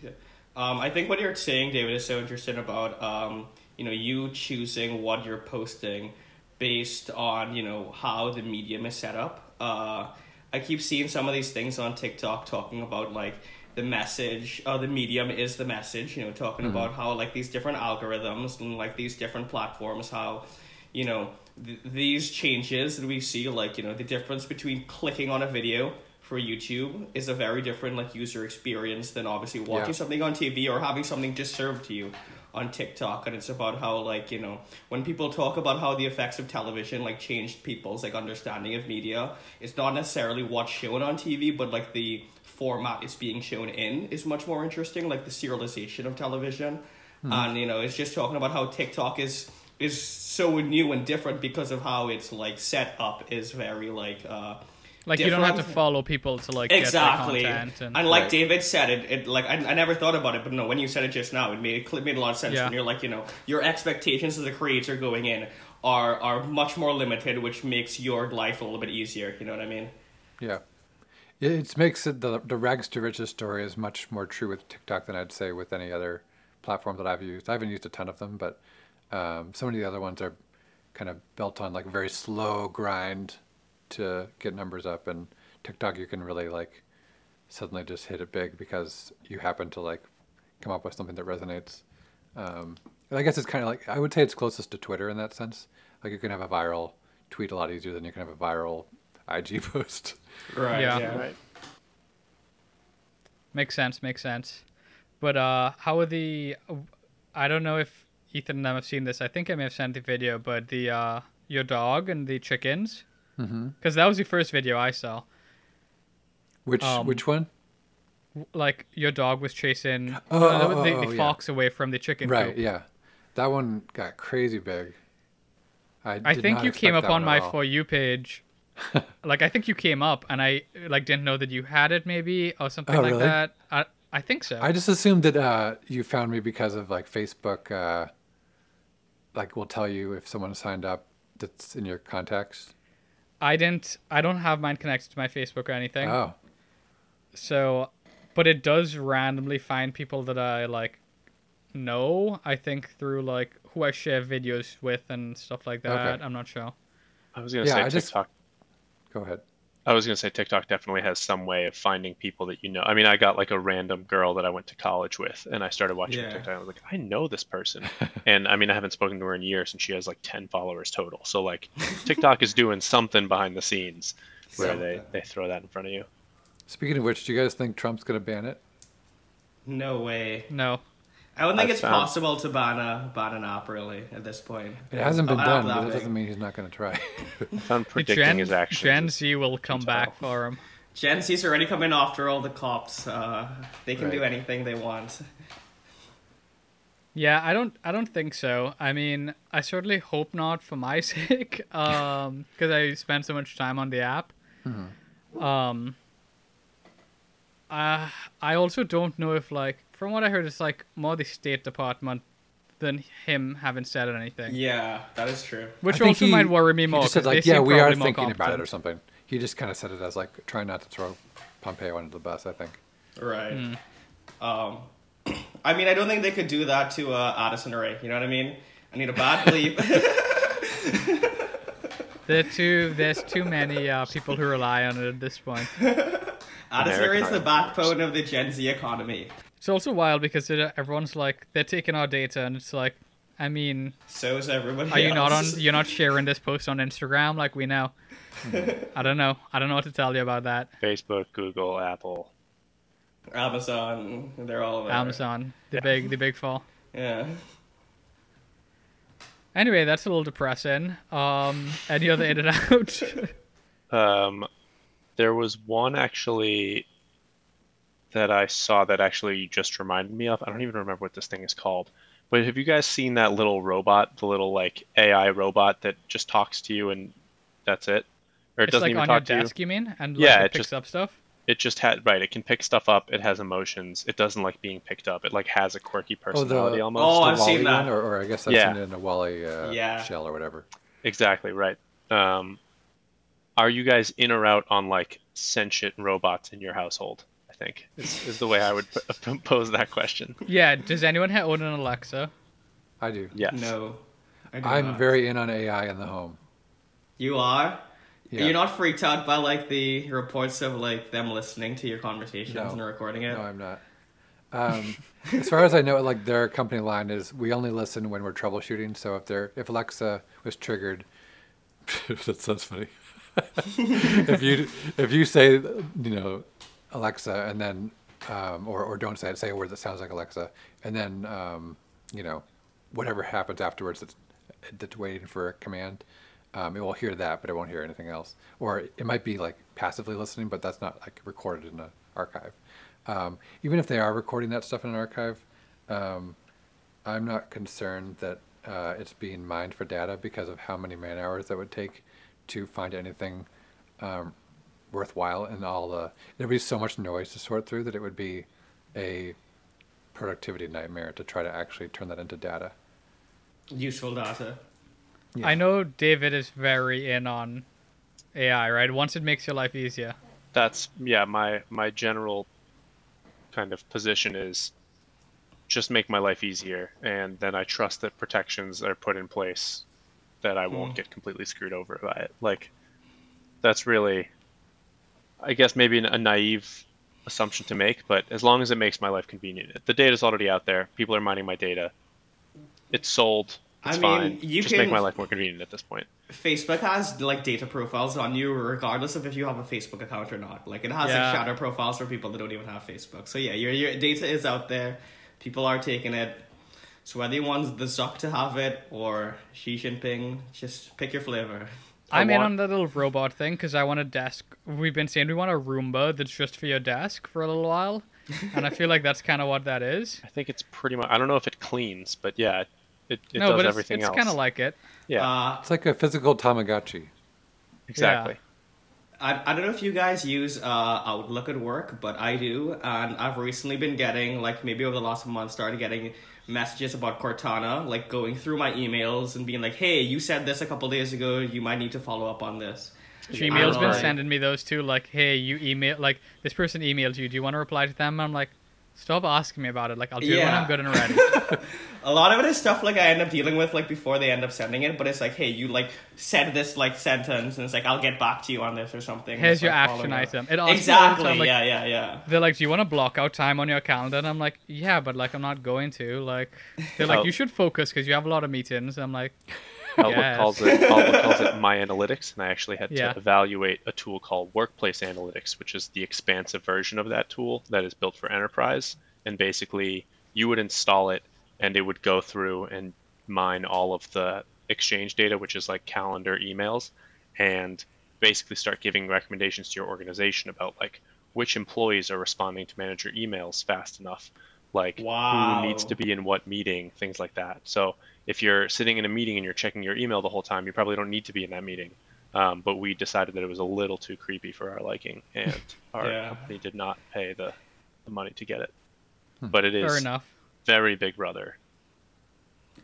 Yeah. I think what you're saying, David, is so interesting about, you know, you choosing what you're posting based on, you know, how the medium is set up. I keep seeing some of these things on TikTok talking about like, the message, the medium is the message, you know, talking about how like these different algorithms and like these different platforms, how, you know, these changes that we see, like, you know, the difference between clicking on a video for YouTube is a very different like user experience than obviously watching something on TV or having something just served to you on TikTok. And it's about how like, you know, when people talk about how the effects of television like changed people's like understanding of media, it's not necessarily what's shown on TV, but like the format it's being shown in is much more interesting, like the serialization of television. And, you know, it's just talking about how TikTok is so new and different because of how it's like set up is very like different. You don't have to follow people to like get their content, and like David said, it like I never thought about it, but no, when you said it just now, it made a lot of sense. When you're like, you know, your expectations as a creator going in are much more limited, which makes your life a little bit easier. You know what I mean? Yeah. It makes it the rags to riches story is much more true with TikTok than I'd say with any other platform that I've used. I haven't used a ton of them, but so many of the other ones are kind of built on like very slow grind to get numbers up, and TikTok you can really like suddenly just hit it big because you happen to like come up with something that resonates. And I guess it's kind of like, I would say it's closest to Twitter in that sense. Like you can have a viral tweet a lot easier than you can have a viral IG post. Right. Yeah. Right. Makes sense. But how are the... I don't know if Ethan and I have seen this. I think I may have sent the video, but the your dog and the chickens. Because that was the first video I saw. Which one? Like your dog was chasing the fox away from the chicken. Right, coop. Yeah. That one got crazy big. I think you came up on my For You page... like I think you came up and I like didn't know that you had it maybe or something. Oh, like really? That I think so. I just assumed that you found me because of like Facebook like will tell you if someone signed up that's in your contacts. I don't have mine connected to my Facebook or anything. Oh. So but it does randomly find people that I like know, I think through like who I share videos with and stuff like that. Okay. I'm not sure. I was going to say TikTok. Go ahead. I was going to say TikTok definitely has some way of finding people that you know. I mean, I got like a random girl that I went to college with, and I started watching her TikTok. And I was like, I know this person. And I mean, I haven't spoken to her in years, and she has like 10 followers total. So like TikTok is doing something behind the scenes where they throw that in front of you. Speaking of which, do you guys think Trump's going to ban it? No way. No. I don't think it's possible to ban an app, really, at this point. It hasn't been done, but that doesn't mean he's not going to try. I'm predicting his actions. Gen Z will come back for him. Gen Z's already coming after all the cops. They can do anything they want. Yeah, I don't think so. I mean, I certainly hope not for my sake, because I spend so much time on the app. I also don't know if, like, from what I heard, it's like more the State Department than him having said anything. Yeah, that is true. Which also might worry me more. He just said, like, yeah, we are thinking about it or something. He just kind of said it as like trying not to throw Pompeo under the bus, I think. Right. I mean, I don't think they could do that to Addison Rae. You know what I mean? I need a bad bleep. There's too many people who rely on it at this point. Addison Rae is the backbone of the Gen Z economy. It's also wild because everyone's like, they're taking our data, and it's like, I mean, so is everybody. Are you not on? You're not sharing this post on Instagram, like we know. I don't know. I don't know what to tell you about that. Facebook, Google, Apple, Amazon. They're all over. Amazon, the big fall. Yeah. Anyway, that's a little depressing. Any other in and out? There was one actually that I saw that actually you just reminded me of. I don't even remember what this thing is called. But have you guys seen that little robot, the little like AI robot that just talks to you and that's it? Or it doesn't like even talk to you? It's like on your desk, you mean? And like, yeah, it picks up stuff? It just had, right, it can pick stuff up, it has emotions, it doesn't like being picked up, it like has a quirky personality almost. Oh, I've seen that. Or I guess I've seen it in a Wall-E shell or whatever. Exactly, right. Are you guys in or out on like sentient robots in your household? I think is the way I would pose that question. Yeah. Does anyone own an Alexa? I do. Yes. No. I'm very in on AI in the home. You are? Yeah. You're not freaked out by like the reports of like them listening to your conversations and recording it? No, I'm not. As far as I know, like their company line is, we only listen when we're troubleshooting. So if Alexa was triggered, that sounds funny. if you say, Alexa, and then, or don't say it. Say a word that sounds like Alexa, and then, whatever happens afterwards that's waiting for a command, it will hear that, but it won't hear anything else. Or it might be like passively listening, but that's not like recorded in an archive. Even if they are recording that stuff in an archive, I'm not concerned that it's being mined for data because of how many man hours that would take to find anything. Worthwhile, and there'd be so much noise to sort through that it would be a productivity nightmare to try to actually turn that into data. Useful data. Yeah. I know David is very in on AI, right? Once it makes your life easier. That's, my general kind of position is just make my life easier, and then I trust that protections are put in place that I won't get completely screwed over by it. Like, that's really... I guess maybe a naive assumption to make, but as long as it makes my life convenient. The data's already out there. People are mining my data. It's sold. It's fine. You just make my life more convenient at this point. Facebook has like data profiles on you regardless of if you have a Facebook account or not. Like it has like shadow profiles for people that don't even have Facebook. So yeah, your data is out there. People are taking it. So whether you want the Zuck to have it or Xi Jinping, just pick your flavor. I'm in on that little robot thing because I want a desk. We've been saying we want a Roomba that's just for your desk for a little while. And I feel like that's kind of what that is. I think it's pretty much... I don't know if it cleans, but yeah, it does everything else. No, but it's kind of like it. Yeah. It's like a physical Tamagotchi. Exactly. Yeah. I don't know if you guys use Outlook at work, but I do. And I've recently been getting, like maybe over the last month, started getting... messages about Cortana, like going through my emails and being like, hey, you said this a couple days ago, you might need to follow up on this. Gmail's been sending me those too, like, hey, you email, like, this person emailed you, do you want to reply to them? And I'm like, stop asking me about it, like, I'll do it when I'm good and ready. A lot of it is stuff, like, I end up dealing with, like, before they end up sending it, but it's like, hey, you, like, said this, like, sentence, and it's like, I'll get back to you on this or something. Here's your action item. Exactly, like, yeah. They're like, do you want to block out time on your calendar? And I'm like, yeah, but, like, I'm not going to, like, they're like, you should focus, because you have a lot of meetings, and I'm like... Outlook calls it My Analytics, and I actually had to evaluate a tool called Workplace Analytics, which is the expansive version of that tool that is built for enterprise. And basically, you would install it, and it would go through and mine all of the Exchange data, which is like calendar emails, and basically start giving recommendations to your organization about like which employees are responding to manager emails fast enough. Like who needs to be in what meeting, things like that. So if you're sitting in a meeting and you're checking your email the whole time, you probably don't need to be in that meeting. But we decided that it was a little too creepy for our liking, and our company did not pay the money to get it. But it is fair enough. Very big brother.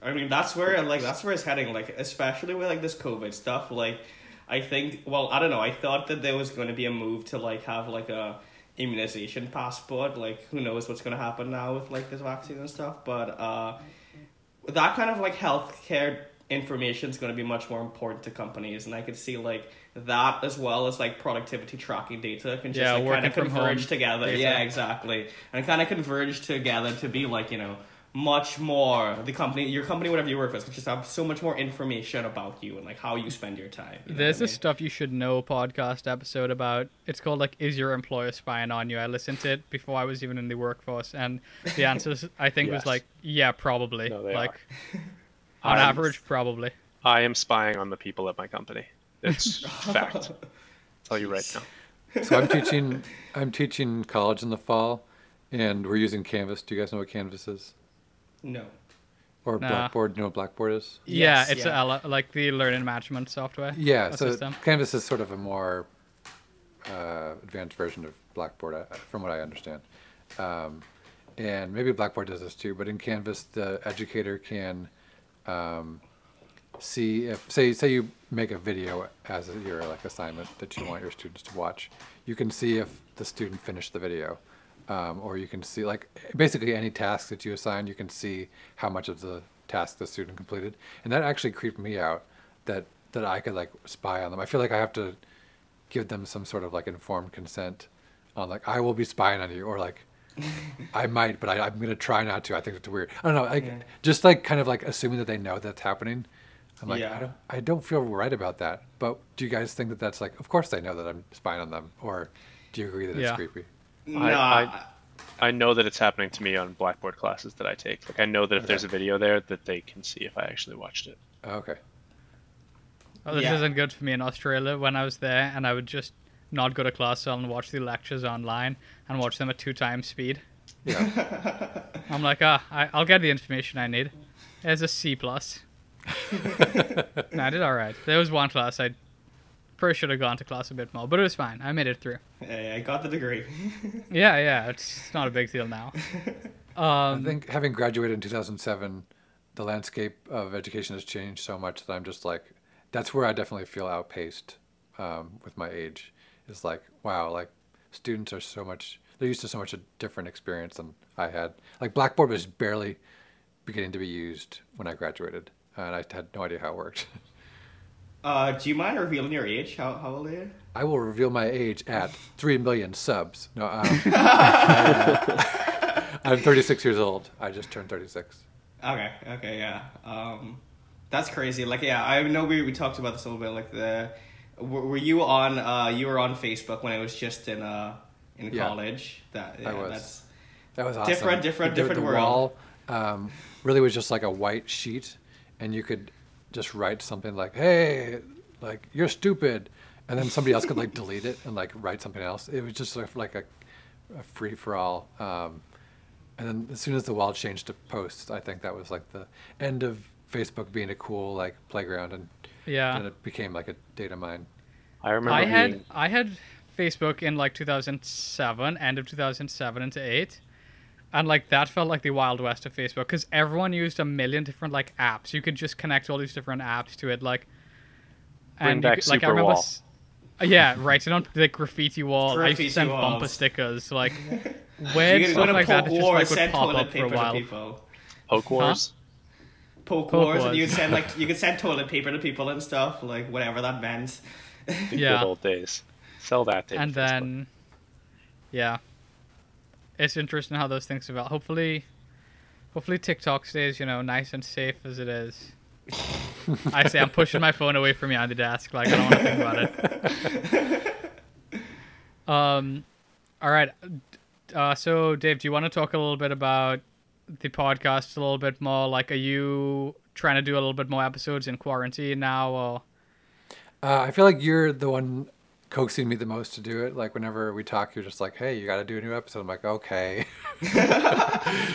I mean, that's where it's heading. Like, especially with like this COVID stuff. Like, I think. Well, I don't know. I thought that there was going to be a move to like have like a immunization passport, like who knows what's going to happen now with like this vaccine and stuff, but that kind of like healthcare information is going to be much more important to companies, and I could see like that as well as like productivity tracking data can just like, kind of converge together. Yeah, exactly, and kind of converge together to be like, you know, much more the company, your company, whatever you work with, could just have so much more information about you and like how you spend your time. You know There's this Stuff You Should Know podcast episode about, it's called like, is your employer spying on you? I listened to it before I was even in the workforce, and the answers I think was like, yeah, probably. No, they are. On average, probably. I am spying on the people at my company. It's fact. I'll tell you right now. So I'm teaching college in the fall, and we're using Canvas. Do you guys know what Canvas is? No. Or Blackboard? You know what Blackboard is? Yeah, yes, it's like the learning management software. Yeah, so system. Canvas is sort of a more advanced version of Blackboard, from what I understand. And maybe Blackboard does this too, but in Canvas, the educator can... see if say you make a video as your like assignment that you want your students to watch, you can see if the student finished the video, or you can see like basically any tasks that you assign, you can see how much of the task the student completed. And that actually creeped me out that I could like spy on them. I feel like I have to give them some sort of like informed consent on like, I will be spying on you, or like I might, but I'm going to try not to. I think it's weird. I don't know. Just like kind of like assuming that they know that's happening. I'm like, I don't feel right about that. But do you guys think that that's like, of course they know that I'm spying on them? Or do you agree that it's creepy? No. I know that it's happening to me on Blackboard classes that I take. Like I know that if there's a video there that they can see if I actually watched it. Okay. Well, this isn't good for me in Australia. When I was there and I would just not go to class and watch the lectures online and watch them at 2x speed. Yeah. I'm like, I'll get the information I need. There's a C+. No, I did all right. There was one class I probably should have gone to class a bit more, but it was fine. I made it through. Hey, I got the degree. Yeah. It's not a big deal now. I think having graduated in 2007, the landscape of education has changed so much that I'm just like, that's where I definitely feel outpaced with my age. It's like, wow, like students are so much, they're used to so much a different experience than I had. Like Blackboard was barely beginning to be used when I graduated, and I had no idea how it worked. Do you mind revealing your age? How old are you? I will reveal my age at 3 million subs. No, I'm 36 years old. I just turned 36. Okay, yeah. That's crazy. Like, yeah, I know we talked about this a little bit, like the... Were you on? You were on Facebook when I was just in college. I was. That was awesome. Different the world. The wall really was just like a white sheet, and you could just write something like, "Hey, like you're stupid," and then somebody else could like delete it and like write something else. It was just like a free for all. And then as soon as the wall changed to posts, I think that was like the end of Facebook being a cool like playground and. Yeah. And it became like a data mine. I remember I had Facebook in like 2007, end of 2007 into 8. And like that felt like the Wild West of Facebook because everyone used a million different like apps. You could just connect all these different apps to it. Like, and bring back Superwall. Like, I remember, right. You know, the graffiti wall. Graffiti I used to send walls. Bumper stickers. Like, weird stuff like that just like would pop up for a while. Poke Wars? Huh? Poke wars, and you could send toilet paper to people and stuff, like whatever that meant. Good old days. Sell that thing. And then, it's interesting how those things develop. Hopefully TikTok stays, you know, nice and safe as it is. I say I'm pushing my phone away from behind the desk, like I don't want to think about it. All right. So Dave, do you want to talk a little bit about the podcast a little bit more? Like, are you trying to do a little bit more episodes in quarantine now, or I feel like you're the one coaxing me the most to do it. Like whenever we talk, you're just like, hey, you got to do a new episode. I'm like, okay.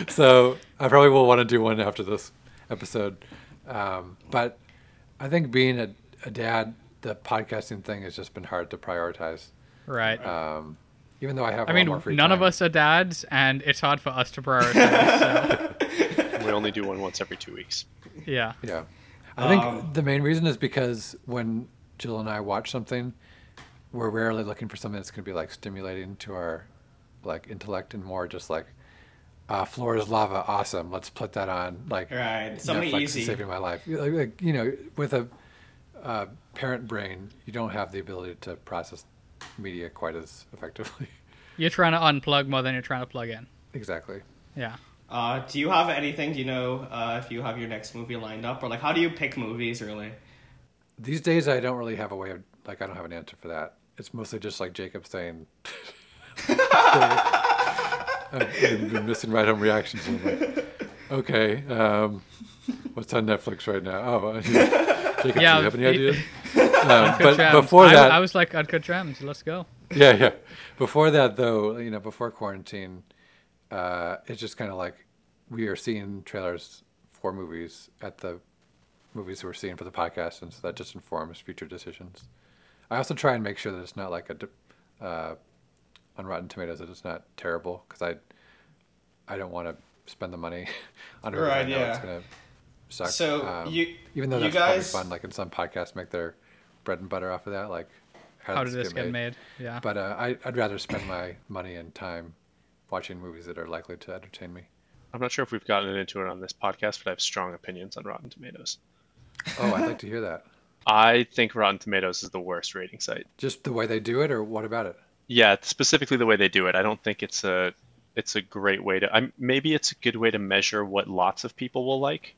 So I probably will want to do one after this episode, but I think being a dad, the podcasting thing has just been hard to prioritize, right? Even though I have a lot more free time. Of us are dads, and it's hard for us to prioritize. So. We only do one once every 2 weeks. Yeah. Yeah. I think the main reason is because when Jill and I watch something, we're rarely looking for something that's going to be like stimulating to our like intellect, and more just like, Floor is Lava, awesome. Let's put that on. Like, right. Something easy. Netflix is saving my life. Like, you know, with a parent brain, you don't have the ability to process media quite as effectively. You're trying to unplug more than you're trying to plug in. Exactly. Yeah. Do you have anything? Do you know if you have your next movie lined up, or like, how do you pick movies really? These days, I don't really have a way of, like, I don't have an answer for that. It's mostly just like Jacob saying, I've been missing Ride Home Reactions. Okay, what's on Netflix right now? Oh, Jacob, do you have any ideas? But before that, I was like, Uncut Gems, let's go. Yeah. Before that, though, you know, before quarantine, it's just kind of like we are seeing trailers for movies at the movies we're seeing for the podcast, and so that just informs future decisions. I also try and make sure that it's not like a on Rotten Tomatoes that it's not terrible, because I don't want to spend the money on it. Right, yeah. It's gonna suck. So even though that's guys... probably fun, like in some podcasts make their bread and butter off of that, like how did this get made? Yeah. But I'd rather spend my money and time watching movies that are likely to entertain me. I'm not sure if we've gotten into it on this podcast, but I have strong opinions on Rotten Tomatoes. Oh, I'd like to hear that. I think Rotten Tomatoes is the worst rating site. Just the way they do it, or what about it? Yeah, specifically the way they do it. I don't think it's a great way to... maybe it's a good way to measure what lots of people will like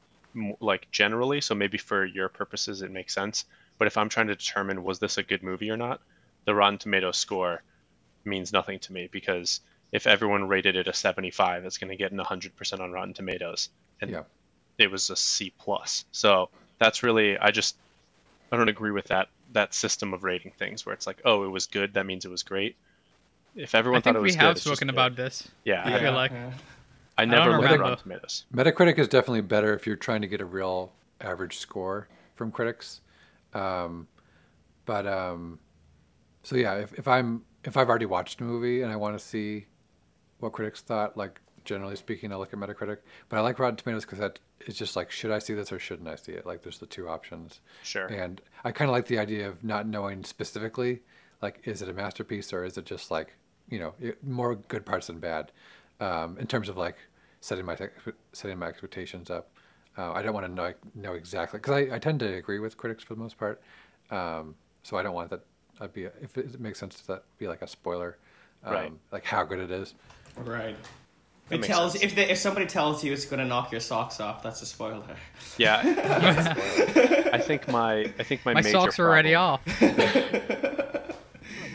generally. So maybe for your purposes, it makes sense. But if I'm trying to determine, was this a good movie or not, the Rotten Tomatoes score means nothing to me, because if everyone rated it a 75, it's going to get an 100% on Rotten Tomatoes. And it was a C+. So that's really... I don't agree with that system of rating things, where it's like, oh, it was good, that means it was great. If everyone thought it was good, I think we have spoken about this. Yeah. I feel like I never looked at Rotten Tomatoes. Metacritic is definitely better if you're trying to get a real average score from critics. So yeah, if I've already watched a movie and I want to see what critics thought, like generally speaking, I look at Metacritic. But I like Rotten Tomatoes because it's just like, should I see this or shouldn't I see it? Like, there's the two options. Sure. And I kind of like the idea of not knowing specifically, like, is it a masterpiece or is it just like, you know, more good parts than bad, in terms of like setting my expectations up. I don't want to know exactly, because I tend to agree with critics for the most part. So I don't want that. If it makes sense to that be like a spoiler, right, like how good it is. Right. That it tells sense. If somebody tells you it's going to knock your socks off, that's a spoiler. Yeah, I think my major socks are already off.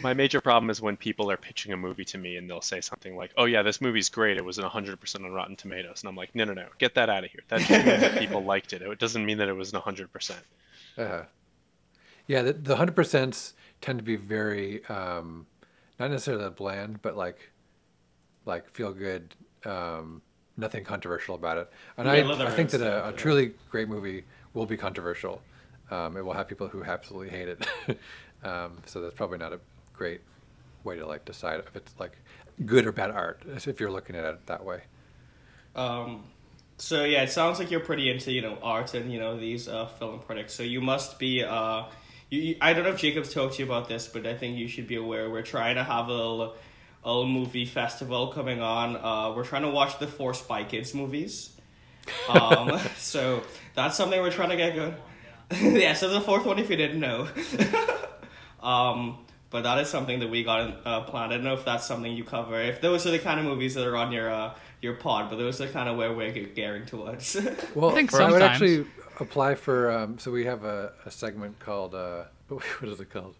My major problem is when people are pitching a movie to me and they'll say something like, "Oh yeah, this movie's great. It was an 100% on Rotten Tomatoes," and I'm like, "No, get that out of here. That just means that people liked it. It doesn't mean that it was an 100%." Yeah, the 100% tend to be very not necessarily bland, but like feel good. Nothing controversial about it, and I think that a truly great movie will be controversial. It will have people who absolutely hate it. So that's probably not a great way to like decide if it's like good or bad art, if you're looking at it that way. So yeah, it sounds like you're pretty into, you know, art and, you know, these film critics. So you must be. I don't know if Jacob's talked to you about this, but I think you should be aware we're trying to have a movie festival coming on. We're trying to watch the 4 Spy Kids movies. So that's something we're trying to get going. Yeah, so the 4th one if you didn't know. But that is something that we got planned. I don't know if that's something you cover. If those are the kind of movies that are on your pod, but those are kind of where we're gearing towards. Well, I think sometimes. I would actually apply for, so we have a segment called, what is it called?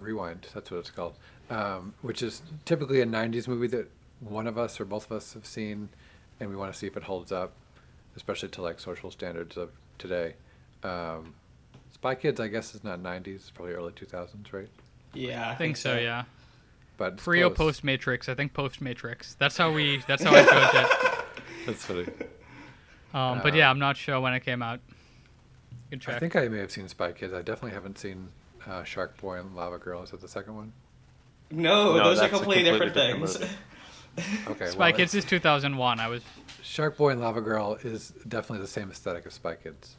Rewind, that's what it's called. Which is typically a 90s movie that one of us or both of us have seen, and we want to see if it holds up, especially to like social standards of today. Spy Kids, I guess, is not 90s, it's probably early 2000s, right? Yeah, I think so. Yeah, but pre or post Matrix? I think post Matrix. That's how I judge it. That's funny. But yeah, I'm not sure when it came out. Good check. I think I may have seen Spy Kids. I definitely haven't seen Sharkboy and Lavagirl. Is that the second one? No, those are completely different things. Okay, Spy Kids is 2001. Sharkboy and Lavagirl is definitely the same aesthetic as Spy Kids.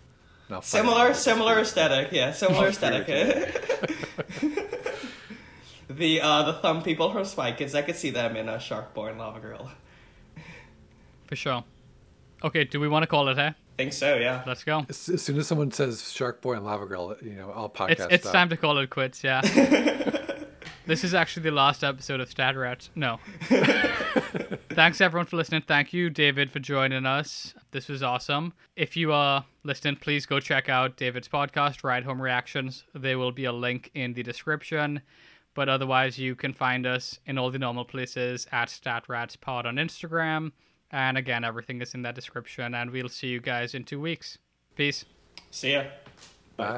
Similar aesthetic, yeah, similar aesthetic. The thumb people from Spy Kids, I could see them in Sharkboy and Lavagirl. for sure. Okay, do we want to call it, eh? I think so, yeah. Let's go. As soon as someone says Sharkboy and Lavagirl, you know, I'll podcast out. It's time to call it quits, yeah. This is actually the last episode of Stat Rats. No. Thanks, everyone, for listening. Thank you, David, for joining us. This was awesome. If you are listening, please go check out David's podcast, Ride Home Reactions. There will be a link in the description. But otherwise, you can find us in all the normal places at Stat Rats Pod on Instagram. And again, everything is in that description, and we'll see you guys in 2 weeks. Peace. See ya. Bye.